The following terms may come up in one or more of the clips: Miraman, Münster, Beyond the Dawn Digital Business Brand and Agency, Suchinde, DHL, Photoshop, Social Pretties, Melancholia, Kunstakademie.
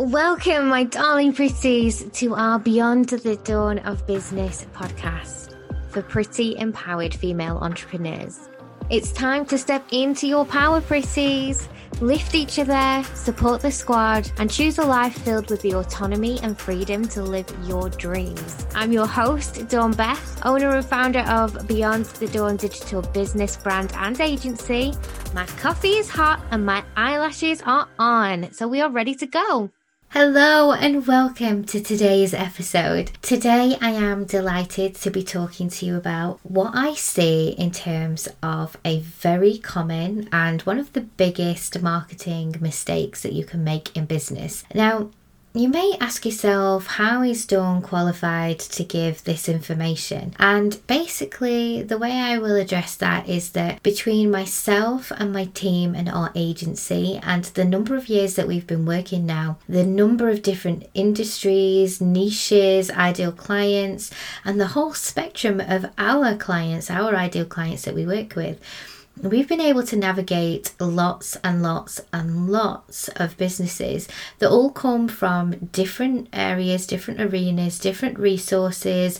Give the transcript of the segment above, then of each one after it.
Welcome, my darling pretties, to our Beyond the Dawn of Business podcast for pretty empowered female entrepreneurs. It's time to step into your power, pretties. Lift each other, support the squad, and choose a life filled with the autonomy and freedom to live your dreams. I'm your host, Dawn Beth, owner and founder of Beyond the Dawn Digital Business Brand and Agency. My coffee is hot and my eyelashes are on, so we are ready to go. Hello and welcome to today's episode. Today I am delighted to be talking to you about what I see in terms of a very common and one of the biggest marketing mistakes that you can make in business. Now, you may ask yourself, how is Dawn qualified to give this information? And basically, the way I will address that is that between myself and my team and our agency, and the number of years that we've been working now, the number of different industries, niches, ideal clients, and the whole spectrum of our clients, our ideal clients that we work with, we've been able to navigate lots and lots and lots of businesses that all come from different areas, different arenas, different resources,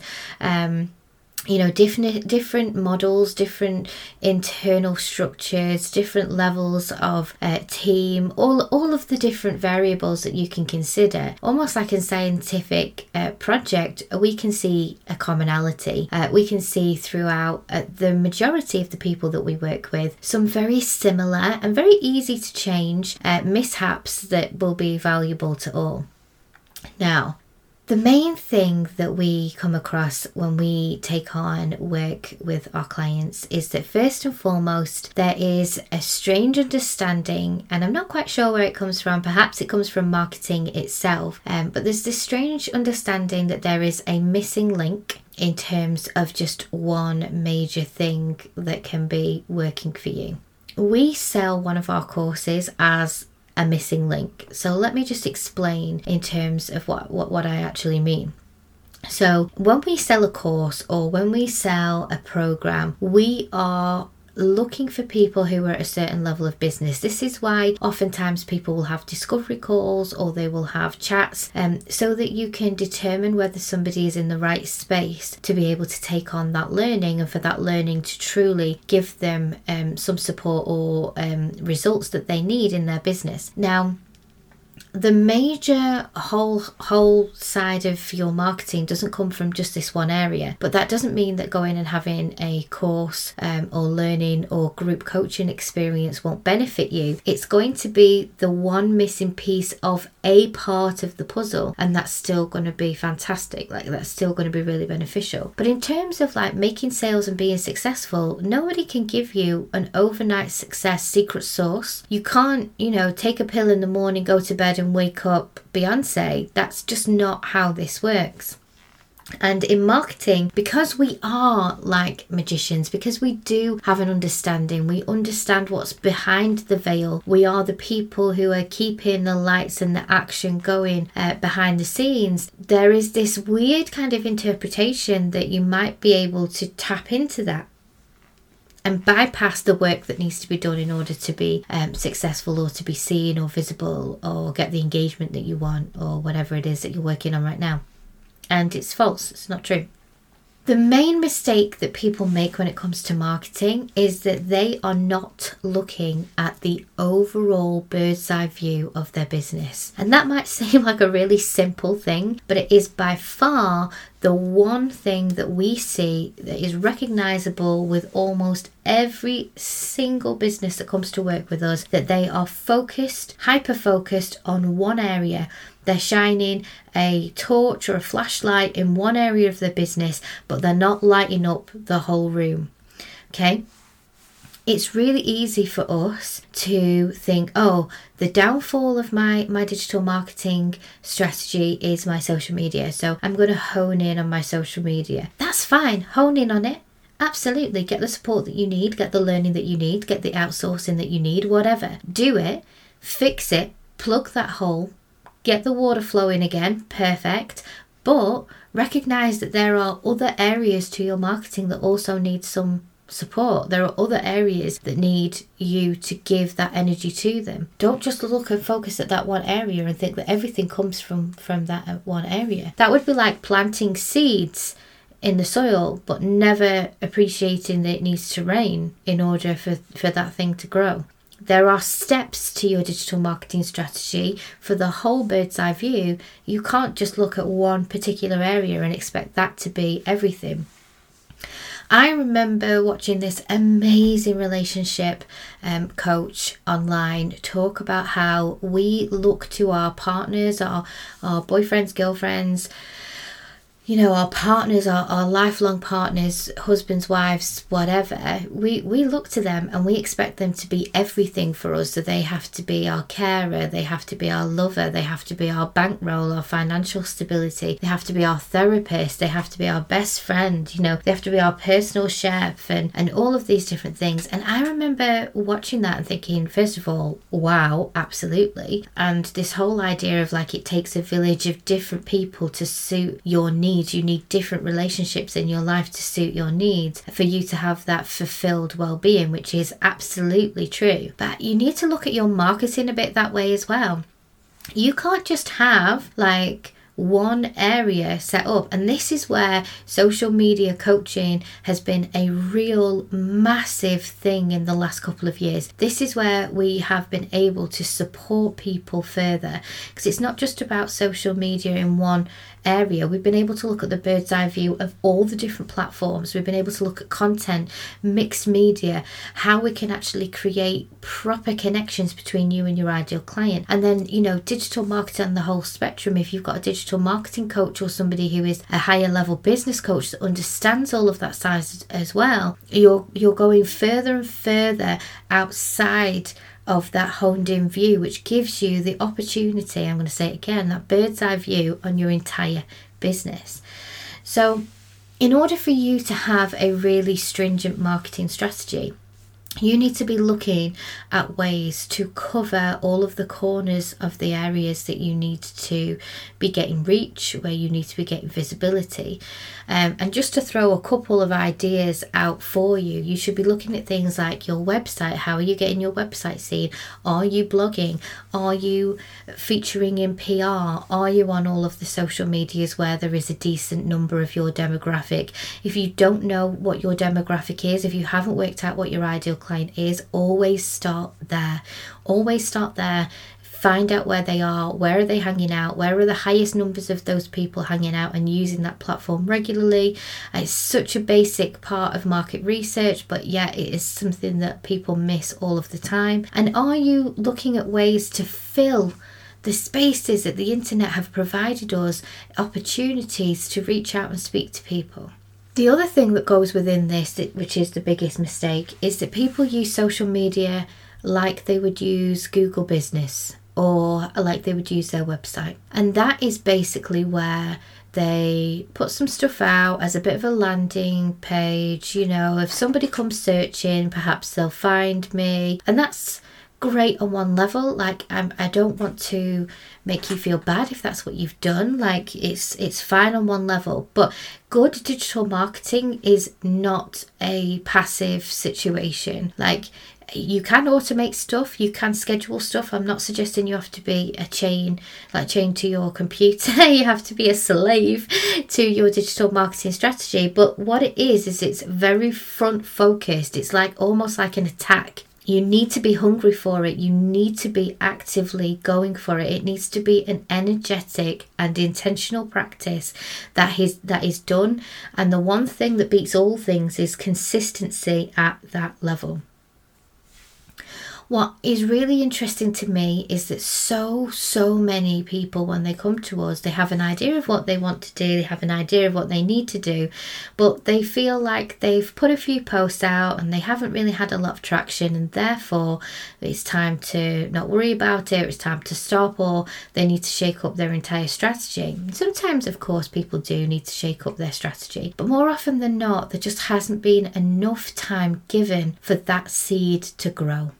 different models, different internal structures, different levels of team, all of the different variables that you can consider. Almost like in scientific project, we can see a commonality. We can see throughout the majority of the people that we work with some very similar and very easy to change mishaps that will be valuable to all. Now, the main thing that we come across when we take on work with our clients is that first and foremost, there is a strange understanding, and I'm not quite sure where it comes from, perhaps it comes from marketing itself, but there's this strange understanding that there is a missing link in terms of just one major thing that can be working for you. We sell one of our courses as a missing link. So let me just explain in terms of what I actually mean. So when we sell a course or when we sell a program, we are looking for people who are at a certain level of business. This is why oftentimes people will have discovery calls or they will have chats, so that you can determine whether somebody is in the right space to be able to take on that learning and for that learning to truly give them some support or results that they need in their business. Now, the major whole side of your marketing doesn't come from just this one area, but that doesn't mean that going and having a course or learning or group coaching experience won't benefit you. It's going to be the one missing piece of a part of the puzzle, and that's still going to be fantastic. Like, that's still going to be really beneficial. But in terms of like making sales and being successful, nobody can give you an overnight success secret sauce. You can't, take a pill in the morning, go to bed and wake up Beyonce. That's just not how this works. And in marketing, because we are like magicians, because we do have an understanding, we understand what's behind the veil. We are the people who are keeping the lights and the action going behind the scenes. There is this weird kind of interpretation that you might be able to tap into that and bypass the work that needs to be done in order to be successful or to be seen or visible or get the engagement that you want or whatever it is that you're working on right now. And it's false. It's not true. The main mistake that people make when it comes to marketing is that they are not looking at the overall bird's eye view of their business. And that might seem like a really simple thing, but it is by far the one thing that we see that is recognizable with almost every single business that comes to work with us, that they are focused, hyper-focused on one area. They're shining a torch or a flashlight in one area of their business, but they're not lighting up the whole room. Okay? It's really easy for us to think, oh, the downfall of my digital marketing strategy is my social media. So I'm going to hone in on my social media. That's fine. Hone in on it. Absolutely. Get the support that you need. Get the learning that you need. Get the outsourcing that you need. Whatever. Do it. Fix it. Plug that hole. Get the water flowing again. Perfect. But recognize that there are other areas to your marketing that also need some support. There are other areas that need you to give that energy to them. Don't just look and focus at that one area and think that everything comes from that one area. That would be like planting seeds in the soil but never appreciating that it needs to rain in order for that thing to grow. There are steps to your digital marketing strategy for the whole bird's eye view. You can't just look at one particular area and expect that to be everything. I remember watching this amazing relationship coach online talk about how we look to our partners, our boyfriends, girlfriends, you know, our partners, our lifelong partners, husbands, wives, whatever, we look to them and we expect them to be everything for us. So they have to be our carer, they have to be our lover, they have to be our bankroll, our financial stability, they have to be our therapist, they have to be our best friend, you know, they have to be our personal chef and all of these different things. And I remember watching that and thinking, first of all, wow, absolutely. And this whole idea of like it takes a village of different people to suit your needs. You need different relationships in your life to suit your needs for you to have that fulfilled well-being, which is absolutely true. But you need to look at your marketing a bit that way as well. You can't just have like one area set up, and this is where social media coaching has been a real massive thing in the last couple of years. This is where we have been able to support people further, because it's not just about social media in one area. We've been able to look at the bird's eye view of all the different platforms. We've been able to look at content, mixed media, how we can actually create proper connections between you and your ideal client. And then, you know, digital marketing and the whole spectrum. If you've got a digital marketing coach or somebody who is a higher level business coach that understands all of that size as well, you're going further and further outside of that honed in view, which gives you the opportunity, I'm going to say it again, that bird's eye view on your entire business. So in order for you to have a really stringent marketing strategy, you need to be looking at ways to cover all of the corners of the areas that you need to be getting reach, where you need to be getting visibility. And just to throw a couple of ideas out for you, you should be looking at things like your website. How are you getting your website seen? Are you blogging? Are you featuring in PR? Are you on all of the social medias where there is a decent number of your demographic? If you don't know what your demographic is, if you haven't worked out what your ideal client is, always start there. Always start there. Find out where they are, where are they hanging out, where are the highest numbers of those people hanging out, and using that platform regularly. It's such a basic part of market research, but yeah, it is something that people miss all of the time. And are you looking at ways to fill the spaces that the internet have provided us, opportunities to reach out and speak to people? The other thing that goes within this, which is the biggest mistake, is that people use social media like they would use Google Business or like they would use their website. And that is basically where they put some stuff out as a bit of a landing page. You know, if somebody comes searching, perhaps they'll find me. And that's great on one level. Like, I don't want to make you feel bad if that's what you've done. Like, it's fine on one level, but good digital marketing is not a passive situation. Like, you can automate stuff, you can schedule stuff. I'm not suggesting you have to be a chain to your computer. You have to be a slave to your digital marketing strategy. But what it is it's very front focused. It's like almost like an attack. You need to be hungry for it. You need to be actively going for it. It needs to be an energetic and intentional practice that is done. And the one thing that beats all things is consistency at that level. What is really interesting to me is that so many people, when they come to us, they have an idea of what they want to do, they have an idea of what they need to do, but they feel like they've put a few posts out and they haven't really had a lot of traction, and therefore it's time to not worry about it, it's time to stop, or they need to shake up their entire strategy. Sometimes, of course, people do need to shake up their strategy, but more often than not, there just hasn't been enough time given for that seed to grow.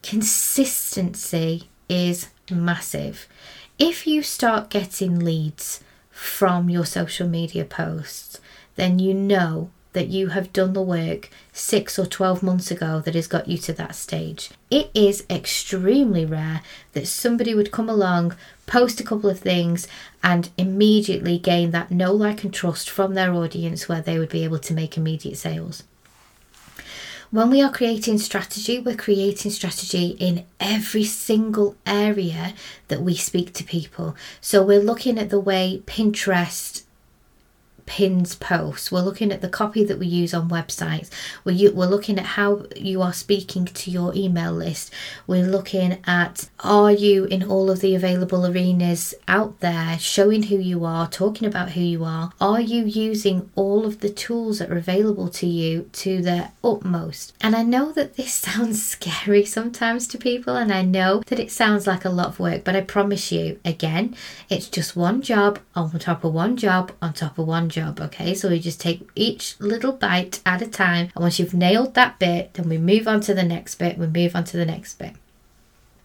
Consistency is massive. If you start getting leads from your social media posts, then you know that you have done the work 6 or 12 months ago that has got you to that stage. It is extremely rare that somebody would come along, post a couple of things and immediately gain that know, like and trust from their audience where they would be able to make immediate sales. When we are creating strategy, we're creating strategy in every single area that we speak to people. So we're looking at the way Pinterest pins posts, we're looking at the copy that we use on websites, we're looking at how you are speaking to your email list, we're looking at, are you in all of the available arenas out there, showing who you are, talking about who you are you using all of the tools that are available to you to their utmost? And I know that this sounds scary sometimes to people, and I know that it sounds like a lot of work, but I promise you, again, it's just one job on top of one job on top of one job, okay? So we just take each little bite at a time, and once you've nailed that bit, then we move on to the next bit, we move on to the next bit.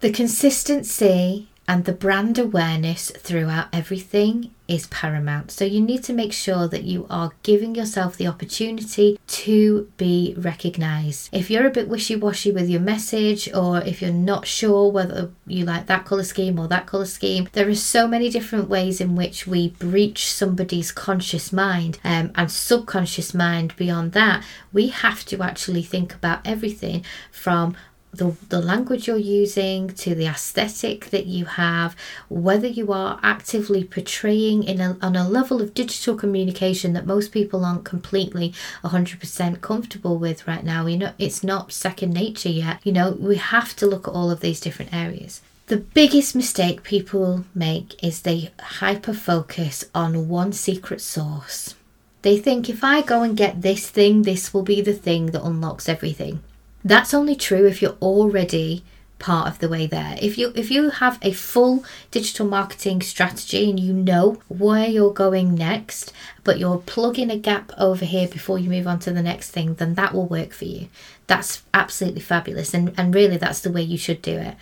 The consistency and the brand awareness throughout everything is paramount. So you need to make sure that you are giving yourself the opportunity to be recognized. If you're a bit wishy-washy with your message, or if you're not sure whether you like that color scheme or that color scheme, there are so many different ways in which we breach somebody's conscious mind and subconscious mind. Beyond that, we have to actually think about everything from the language you're using to the aesthetic that you have, whether you are actively portraying on a level of digital communication that most people aren't completely 100% comfortable with right now. You know, it's not second nature yet. You know, we have to look at all of these different areas. The biggest mistake people make is they hyper focus on one secret sauce. They think, if I go and get this thing, this will be the thing that unlocks everything. That's only true if you're already part of the way there. If you have a full digital marketing strategy and you know where you're going next, but you're plugging a gap over here before you move on to the next thing, then that will work for you. That's absolutely fabulous, and really that's the way you should do it.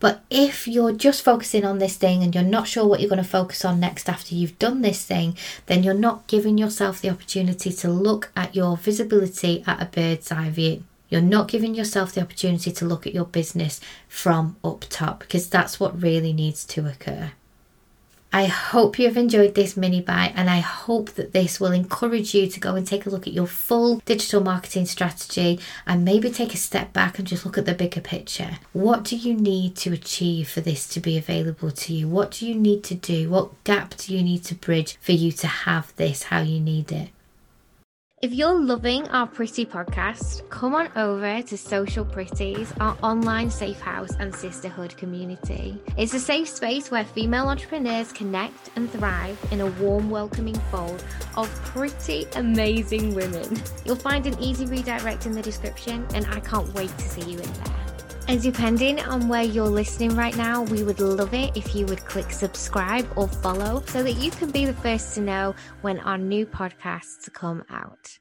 But if you're just focusing on this thing and you're not sure what you're going to focus on next after you've done this thing, then you're not giving yourself the opportunity to look at your visibility at a bird's eye view. You're not giving yourself the opportunity to look at your business from up top, because that's what really needs to occur. I hope you've enjoyed this mini bite, and I hope that this will encourage you to go and take a look at your full digital marketing strategy and maybe take a step back and just look at the bigger picture. What do you need to achieve for this to be available to you? What do you need to do? What gap do you need to bridge for you to have this how you need it? If you're loving our Pretty podcast, come on over to Social Pretties, our online safe house and sisterhood community. It's a safe space where female entrepreneurs connect and thrive in a warm, welcoming fold of pretty amazing women. You'll find an easy redirect in the description, and I can't wait to see you in there. And depending on where you're listening right now, we would love it if you would click subscribe or follow so that you can be the first to know when our new podcasts come out.